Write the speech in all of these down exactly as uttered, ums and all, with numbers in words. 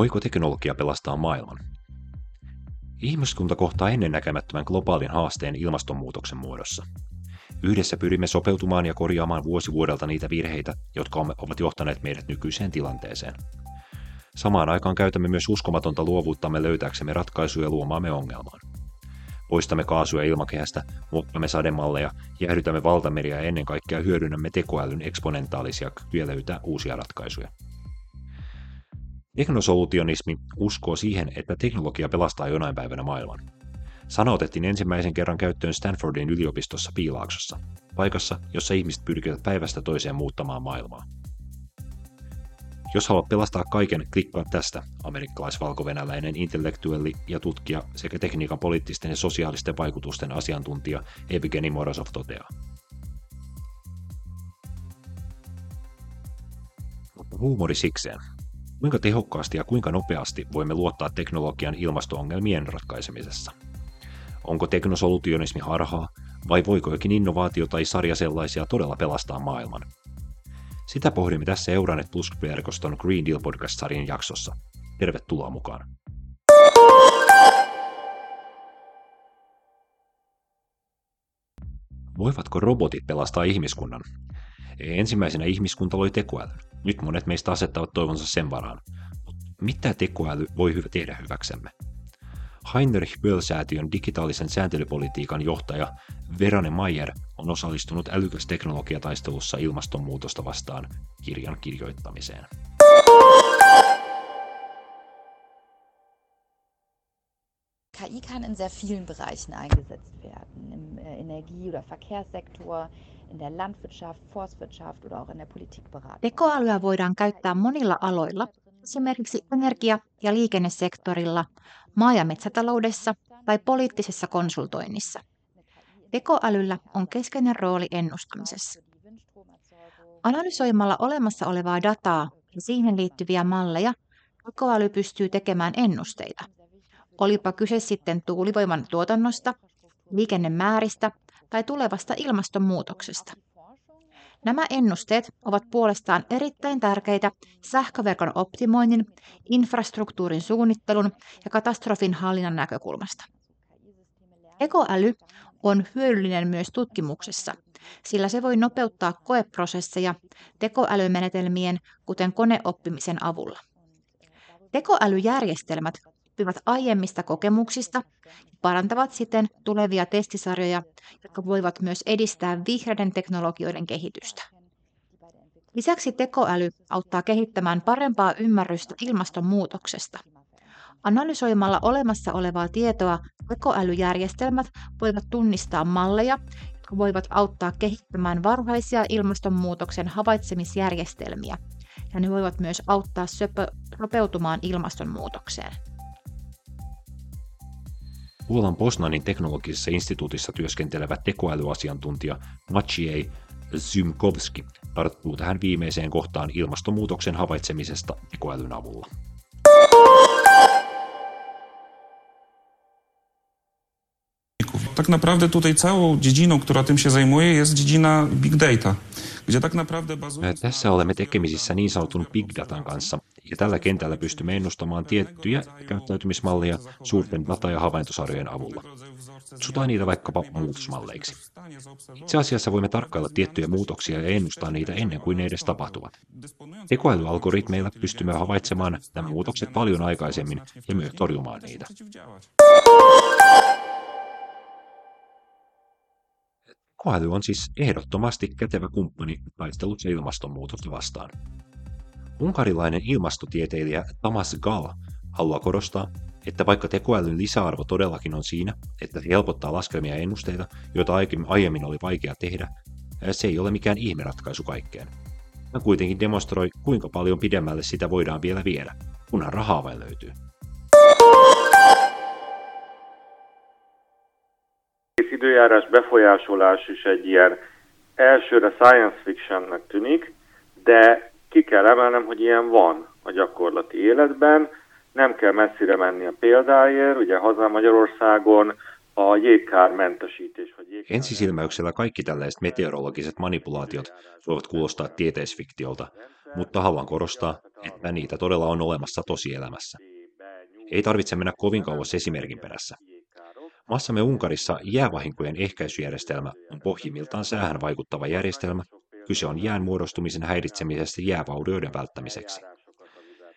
Voiko teknologia pelastaa maailman? Ihmiskunta kohtaa ennennäkemättömän globaalin haasteen ilmastonmuutoksen muodossa. Yhdessä pyrimme sopeutumaan ja korjaamaan vuosi vuodelta niitä virheitä, jotka ovat johtaneet meidät nykyiseen tilanteeseen. Samaan aikaan käytämme myös uskomatonta luovuuttamme löytääksemme ratkaisuja luomaamme ongelmaan. Poistamme kaasuja ilmakehästä, muokkaamme sademalleja, jäähdytämme valtameriä ja ennen kaikkea hyödynnämme tekoälyn eksponentaalisia kykyjä löytää uusia ratkaisuja. Teknosolutionismi uskoo siihen, että teknologia pelastaa jonain päivänä maailman. Sana otettiin ensimmäisen kerran käyttöön Stanfordin yliopistossa Piilaaksossa, paikassa, jossa ihmiset pyrkivät päivästä toiseen muuttamaan maailmaa. Jos haluat pelastaa kaiken, klikkaa tästä, amerikkalais-valkovenäläinen intellektuelli ja tutkija sekä tekniikan poliittisten ja sosiaalisten vaikutusten asiantuntija Evgeni Morosov toteaa. Huumori sikseen. Kuinka tehokkaasti ja kuinka nopeasti voimme luottaa teknologian ilmasto-ongelmien ratkaisemisessa? Onko teknosolutionismi harhaa, vai voiko jokin innovaatio tai sarja sellaisia todella pelastaa maailman? Sitä pohdimme tässä Euronet Plus-verkoston Green Deal podcast-sarjan jaksossa. Tervetuloa mukaan! Voivatko robotit pelastaa ihmiskunnan? Ensimmäisenä ihmiskunta loi tekoälyn. Nyt monet meistä asettavat toivonsa sen varaan. Mitä tekoäly voi hyvä tehdä hyväksemme? Heinrich Böll-säätiön digitaalisen sääntelypolitiikan johtaja Verane Maier on osallistunut älykäs teknologiataistelussa ilmastonmuutosta vastaan kirjan kirjoittamiseen. K I kann in sehr vielen Bereichen eingesetzt werden, im Energie- oder Verkehrssektor, in der Landwirtschaft, Forstwirtschaft oder auch in der Politikberatung. Tekoälyä voidaan käyttää monilla aloilla, esimerkiksi energia- ja liikennesektorilla, maa- ja metsätaloudessa tai poliittisessa konsultoinnissa. Tekoälyllä on keskeinen rooli ennustamisessa. Analysoimalla olemassa olevaa dataa ja siihen liittyviä malleja, tekoäly pystyy tekemään ennusteita. Olipa kyse sitten tuulivoiman tuotannosta, liikennemääristä tai tulevasta ilmastonmuutoksesta. Nämä ennusteet ovat puolestaan erittäin tärkeitä sähköverkon optimoinnin, infrastruktuurin suunnittelun ja katastrofin hallinnan näkökulmasta. Tekoäly on hyödyllinen myös tutkimuksessa, sillä se voi nopeuttaa koeprosesseja tekoälymenetelmien, kuten koneoppimisen avulla. Tekoälyjärjestelmät oppivat aiemmista kokemuksista ja parantavat siten tulevia testisarjoja, jotka voivat myös edistää vihreiden teknologioiden kehitystä. Lisäksi tekoäly auttaa kehittämään parempaa ymmärrystä ilmastonmuutoksesta. Analysoimalla olemassa olevaa tietoa, tekoälyjärjestelmät voivat tunnistaa malleja, jotka voivat auttaa kehittämään varhaisia ilmastonmuutoksen havaitsemisjärjestelmiä, ja ne voivat myös auttaa sopeutumaan ilmastonmuutokseen. Puolan Poznanin teknologisessa instituutissa työskentelevä tekoälyasiantuntija Maciej Zymkowski tarttuu tähän viimeiseen kohtaan ilmastonmuutoksen havaitsemisesta tekoälyn avulla. Tak naprawdę tutaj całą dziedziną, która tym się zajmuje, jest dziedzina big data. Tässä olemme tekemisissä niin sanotun big datan kanssa, ja tällä kentällä pystymme ennustamaan tiettyjä käyttäytymismalleja suurten data- ja havaintosarjojen avulla. Kutsutaan niitä vaikkapa muutosmalleiksi. Itse asiassa voimme tarkkailla tiettyjä muutoksia ja ennustaa niitä ennen kuin ne edes tapahtuvat. Tekoälyalgoritmeilla pystymme havaitsemaan nämä muutokset paljon aikaisemmin ja myös torjumaan niitä. Tekoäly on siis ehdottomasti kätevä kumppani taistelussa ilmastonmuutosta vastaan. Unkarilainen ilmastotieteilijä Tamás Gál haluaa korostaa, että vaikka tekoälyn lisäarvo todellakin on siinä, että se helpottaa laskelmia ja ennusteita, joita aiemmin oli vaikea tehdä, se ei ole mikään ihmeratkaisu kaikkeen. Hän kuitenkin demonstroi, kuinka paljon pidemmälle sitä voidaan vielä viedä, kunhan rahaa vain löytyy. Időjárás befolyásolás is egy ilyen elsőre science fictionnek tűnik, de ki kell emelnem, hogy ilyen van a gyakorlati életben, nem kell messzire menni a példáért, ugye hazán Magyarországon a jégkármentesítés. Ensisilmäyksellä kaikki tällaiset meteorologiset manipulaatiot voivat kuulostaa tieteisfiktiolta, mutta haluan korostaa, että niitä todella on olemassa tosielämässä. Ei tarvitse mennä kovin kauas esimerkin perässä. Maassamme Unkarissa jäävahinkojen ehkäisyjärjestelmä on pohjimmiltaan säähän vaikuttava järjestelmä. Kyse on jään muodostumisen häiritsemisestä jäävaurioiden välttämiseksi.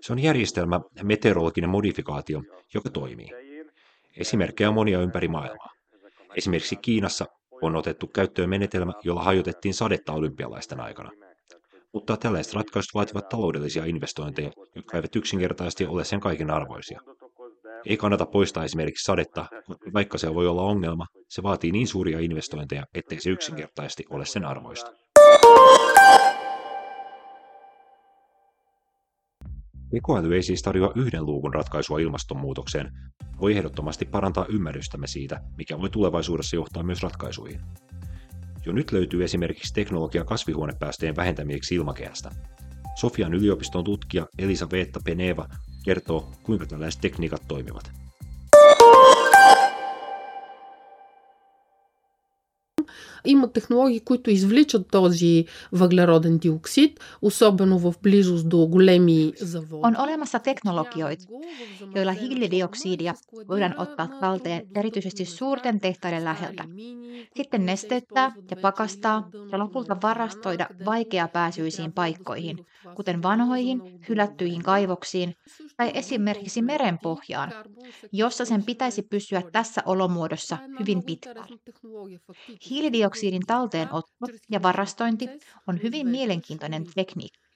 Se on järjestelmä, meteorologinen modifikaatio, joka toimii. Esimerkkejä on monia ympäri maailmaa. Esimerkiksi Kiinassa on otettu käyttöön menetelmä, jolla hajotettiin sadetta olympialaisten aikana. Mutta tällaiset ratkaisut vaativat taloudellisia investointeja, jotka eivät yksinkertaisesti ole sen kaiken arvoisia. Ei kannata poistaa esimerkiksi sadetta, mutta vaikka se voi olla ongelma, se vaatii niin suuria investointeja, ettei se yksinkertaisesti ole sen arvoista. Tekoäly ei siis tarjoa yhden luukun ratkaisua ilmastonmuutokseen, voi ehdottomasti parantaa ymmärrystämme siitä, mikä voi tulevaisuudessa johtaa myös ratkaisuihin. Jo nyt löytyy esimerkiksi teknologia kasvihuonepäästöjen vähentämiseksi ilmakehästä. Sofian yliopiston tutkija Elisa Veeta Peneva kertoo, kuinka tällaiset tekniikat toimivat. Има технологии, които извличат този въглероден диоксид, особено в близост до големи заводи. On olemassa teknologioita, joilla hiilidioksidia voidaan ottaa talteen erityisesti suurten tehtaiden läheltä. Sitten nesteyttää ja pakastaa ja lopulta varastoida vaikeapääsyisiin paikkoihin, kuten vanhoihin, hylättyihin kaivoksiin tai esimerkiksi merenpohjaan, jossa sen pitäisi pysyä tässä olomuodossa hyvin pitkään. Hiilidioksidin talteenotto ja varastointi on hyvin mielenkiintoinen tekniikka.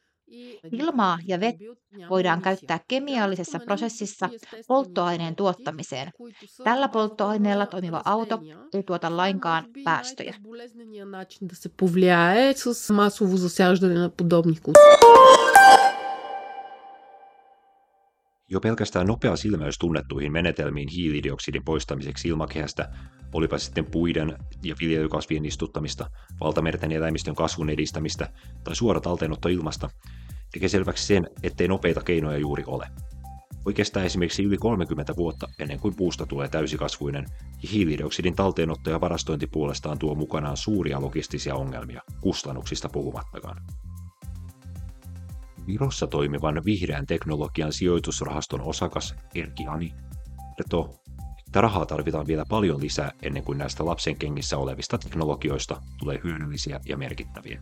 Ilmaa ja vettä voidaan käyttää kemiallisessa prosessissa polttoaineen tuottamiseen. Tällä polttoaineella toimiva auto ei tuota lainkaan päästöjä. Jo pelkästään nopea silmäys tunnettuihin menetelmiin hiilidioksidin poistamiseksi ilmakehästä, olipa sitten puiden ja viljelykasvien istuttamista, valtamerten eläimistön kasvun edistämistä tai suora talteenotto ilmasta, tekee selväksi sen, ettei nopeita keinoja juuri ole. Voi kestää esimerkiksi yli kolmekymmentä vuotta ennen kuin puusta tulee täysikasvuinen, ja hiilidioksidin talteenotto ja varastointi puolestaan tuo mukanaan suuria logistisia ongelmia, kustannuksista puhumattakaan. Virossa toimivan vihreän teknologian sijoitusrahaston osakas Erkki Ani kertoo, että rahaa tarvitaan vielä paljon lisää ennen kuin näistä lapsenkengissä olevista teknologioista tulee hyödyllisiä ja merkittäviä.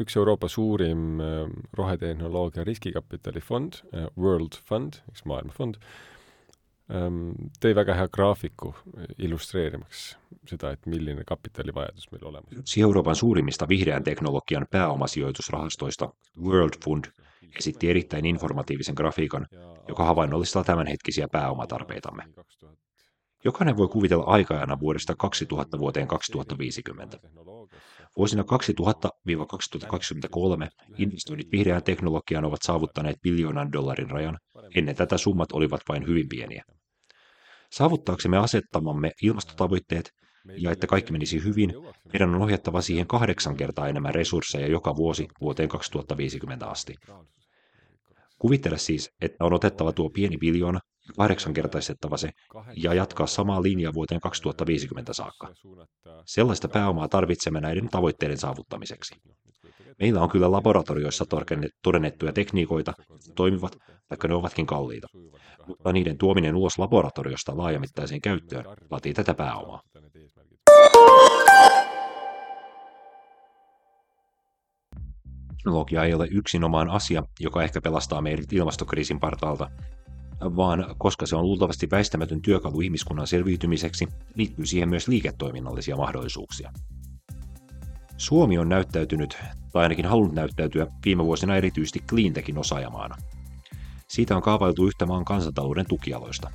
Yksi Euroopan suurin roheteknologian riskikapitalifond, World Fund, yksi maailmanfond, tei väga hea graafiku illustreerimaks sitä, että millainen kapitaalivajadus meillä on olemassa. Yksi Euroopan suurimmista vihreän teknologian pääomasijoitusrahastoista, World Fund, esitti erittäin informatiivisen grafiikan, joka havainnollistaa tämänhetkisiä pääomatarpeitamme. Jokainen voi kuvitella aikajana vuodesta kaksituhatta vuoteen kaksituhattaviisikymmentä. Vuosina kaksituhatta–kaksituhattakaksikymmentäkolme investoinnit vihreään teknologiaan ovat saavuttaneet biljoonan dollarin rajan, ennen tätä summat olivat vain hyvin pieniä. Saavuttaaksemme asettamamme ilmastotavoitteet ja että kaikki menisi hyvin, meidän on ohjattava siihen kahdeksan kertaa enemmän resursseja joka vuosi vuoteen kaksituhattaviisikymmentä asti. Kuvittele siis, että on otettava tuo pieni biljoona, kahdeksankertaistettava se ja jatkaa samaa linjaa vuoteen kaksituhattaviisikymmentä saakka. Sellaista pääomaa tarvitsemme näiden tavoitteiden saavuttamiseksi. Meillä on kyllä laboratorioissa todennettuja tekniikoita, toimivat, vaikka ne ovatkin kalliita, mutta niiden tuominen ulos laboratoriosta laajamittaiseen käyttöön vaatii tätä pääomaa. Teknologia ei ole yksinomaan asia, joka ehkä pelastaa meidät ilmastokriisin partaalta, vaan koska se on luultavasti väistämätön työkalu ihmiskunnan selviytymiseksi, liittyy siihen myös liiketoiminnallisia mahdollisuuksia. Suomi on näyttäytynyt, tai ainakin halunnut näyttäytyä, viime vuosina erityisesti cleantechin osaajamaana. Siitä on kaavailtu yhtä maan kansantalouden tukialoista.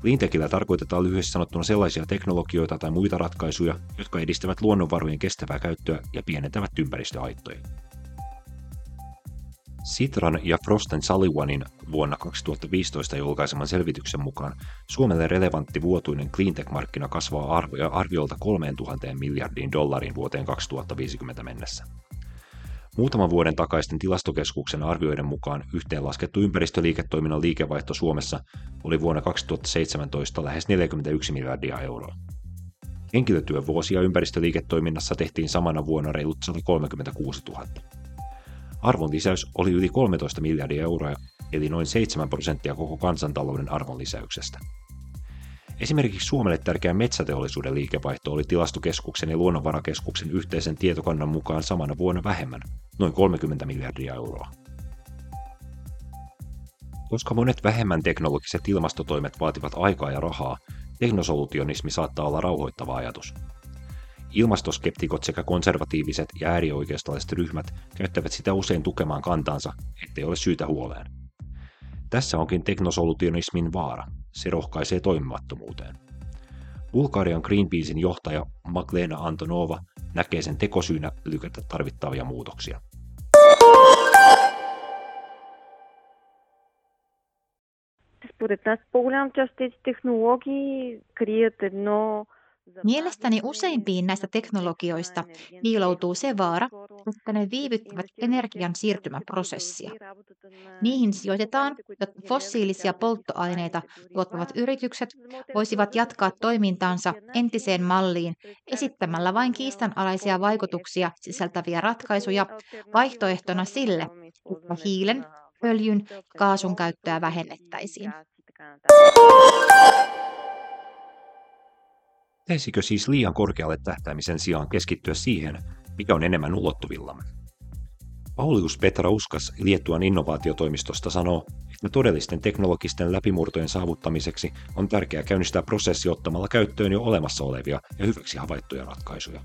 Cleantechillä tarkoitetaan lyhyesti sanottuna sellaisia teknologioita tai muita ratkaisuja, jotka edistävät luonnonvarojen kestävää käyttöä ja pienentävät ympäristöhaittoja. Sitran ja Frost and Sullivanin vuonna kaksituhattaviisitoista julkaiseman selvityksen mukaan Suomelle relevantti vuotuinen cleantech-markkina kasvaa arvoja arviolta kolmeentuhanteen miljardiin dollariin vuoteen kaksituhattaviisikymmentä mennessä. Muutaman vuoden takaisten tilastokeskuksen arvioiden mukaan yhteenlaskettu ympäristöliiketoiminnan liikevaihto Suomessa oli vuonna kaksituhattaseitsemäntoista lähes neljäkymmentäyksi miljardia euroa. Henkilötyövuosia ympäristöliiketoiminnassa tehtiin samana vuonna reilut sata kolmekymmentäkuusituhatta. Arvonlisäys oli yli kolmetoista miljardia euroa, eli noin seitsemän prosenttia koko kansantalouden arvonlisäyksestä. Esimerkiksi Suomelle tärkeä metsäteollisuuden liikevaihto oli Tilastokeskuksen ja Luonnonvarakeskuksen yhteisen tietokannan mukaan samana vuonna vähemmän, noin kolmekymmentä miljardia euroa. Koska monet vähemmän teknologiset ilmastotoimet vaativat aikaa ja rahaa, teknosolutionismi saattaa olla rauhoittava ajatus. Ilmastoskeptikot sekä konservatiiviset ja äärioikeistolaiset ryhmät käyttävät sitä usein tukemaan kantaansa, ettei ole syytä huoleen. Tässä onkin teknosolutionismin vaara. Se rohkaisee toimimattomuuteen. Bulgarian Greenpeacein johtaja Maglena Antonova näkee sen tekosyynä lykätä tarvittavia muutoksia. Според нас по-голям част тези технологии крият едно... Mielestäni useimpiin näistä teknologioista piiloutuu se vaara, että ne viivyttävät energian siirtymäprosessia. Niihin sijoitetaan, jotta fossiilisia polttoaineita tuottavat yritykset voisivat jatkaa toimintaansa entiseen malliin esittämällä vain kiistanalaisia vaikutuksia sisältäviä ratkaisuja vaihtoehtona sille, että hiilen, öljyn ja kaasun käyttöä vähennettäisiin. Pitäisikö siis liian korkealle tähtäämisen sijaan keskittyä siihen, mikä on enemmän ulottuvillamme? Paulius Petrauskas Liettuan innovaatiotoimistosta sanoo, että todellisten teknologisten läpimurtojen saavuttamiseksi on tärkeää käynnistää prosessi ottamalla käyttöön jo olemassa olevia ja hyväksi havaittuja ratkaisuja.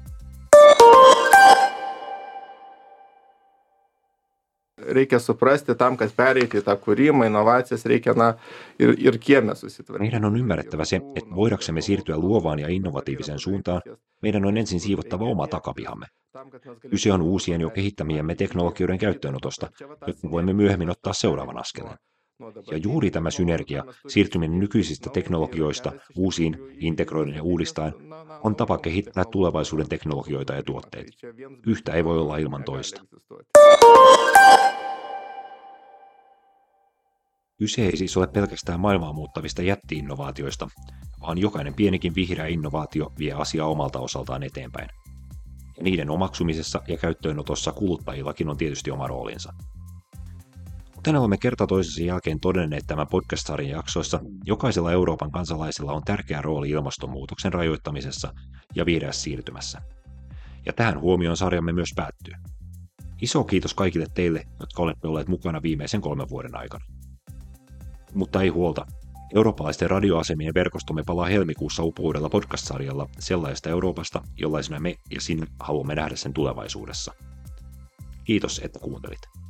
Reikia suprasti tam, kad pereiti tą kūrimą, inovacijas, reikia na, ir, ir kieme susitvarkyti. Meidän on ymmärrettävä se, että voidaksemme siirtyä luovaan ja innovatiiviseen suuntaan, meidän on ensin siivottava oma takapihamme. Kyse on uusien jo kehittämiemme teknologioiden käyttöönotosta, jotta voimme myöhemmin ottaa seuraavan askeleen. Ja juuri tämä synergia, siirtyminen nykyisistä teknologioista uusiin, integroiden ja uudistaen, on tapa kehittää tulevaisuuden teknologioita ja tuotteita. Yhtä ei voi olla ilman toista. Kyse ei siis ole pelkästään maailmaa muuttavista jätti-innovaatioista, vaan jokainen pienikin vihreä innovaatio vie asiaa omalta osaltaan eteenpäin. Ja niiden omaksumisessa ja käyttöönotossa kuluttajillakin on tietysti oma roolinsa. Kuten olemme kerta toisensa jälkeen todenneet tämän podcast-sarjan jaksoissa, jokaisella Euroopan kansalaisella on tärkeä rooli ilmastonmuutoksen rajoittamisessa ja vihreässä siirtymässä. Ja tähän huomioon sarjamme myös päättyy. Iso kiitos kaikille teille, jotka olette olleet mukana viimeisen kolmen vuoden aikana. Mutta ei huolta. Eurooppalaisten radioasemien verkostomme palaa helmikuussa upoudella podcast-sarjalla sellaista Euroopasta, jollaisena me ja sinä haluamme nähdä sen tulevaisuudessa. Kiitos, että kuuntelit.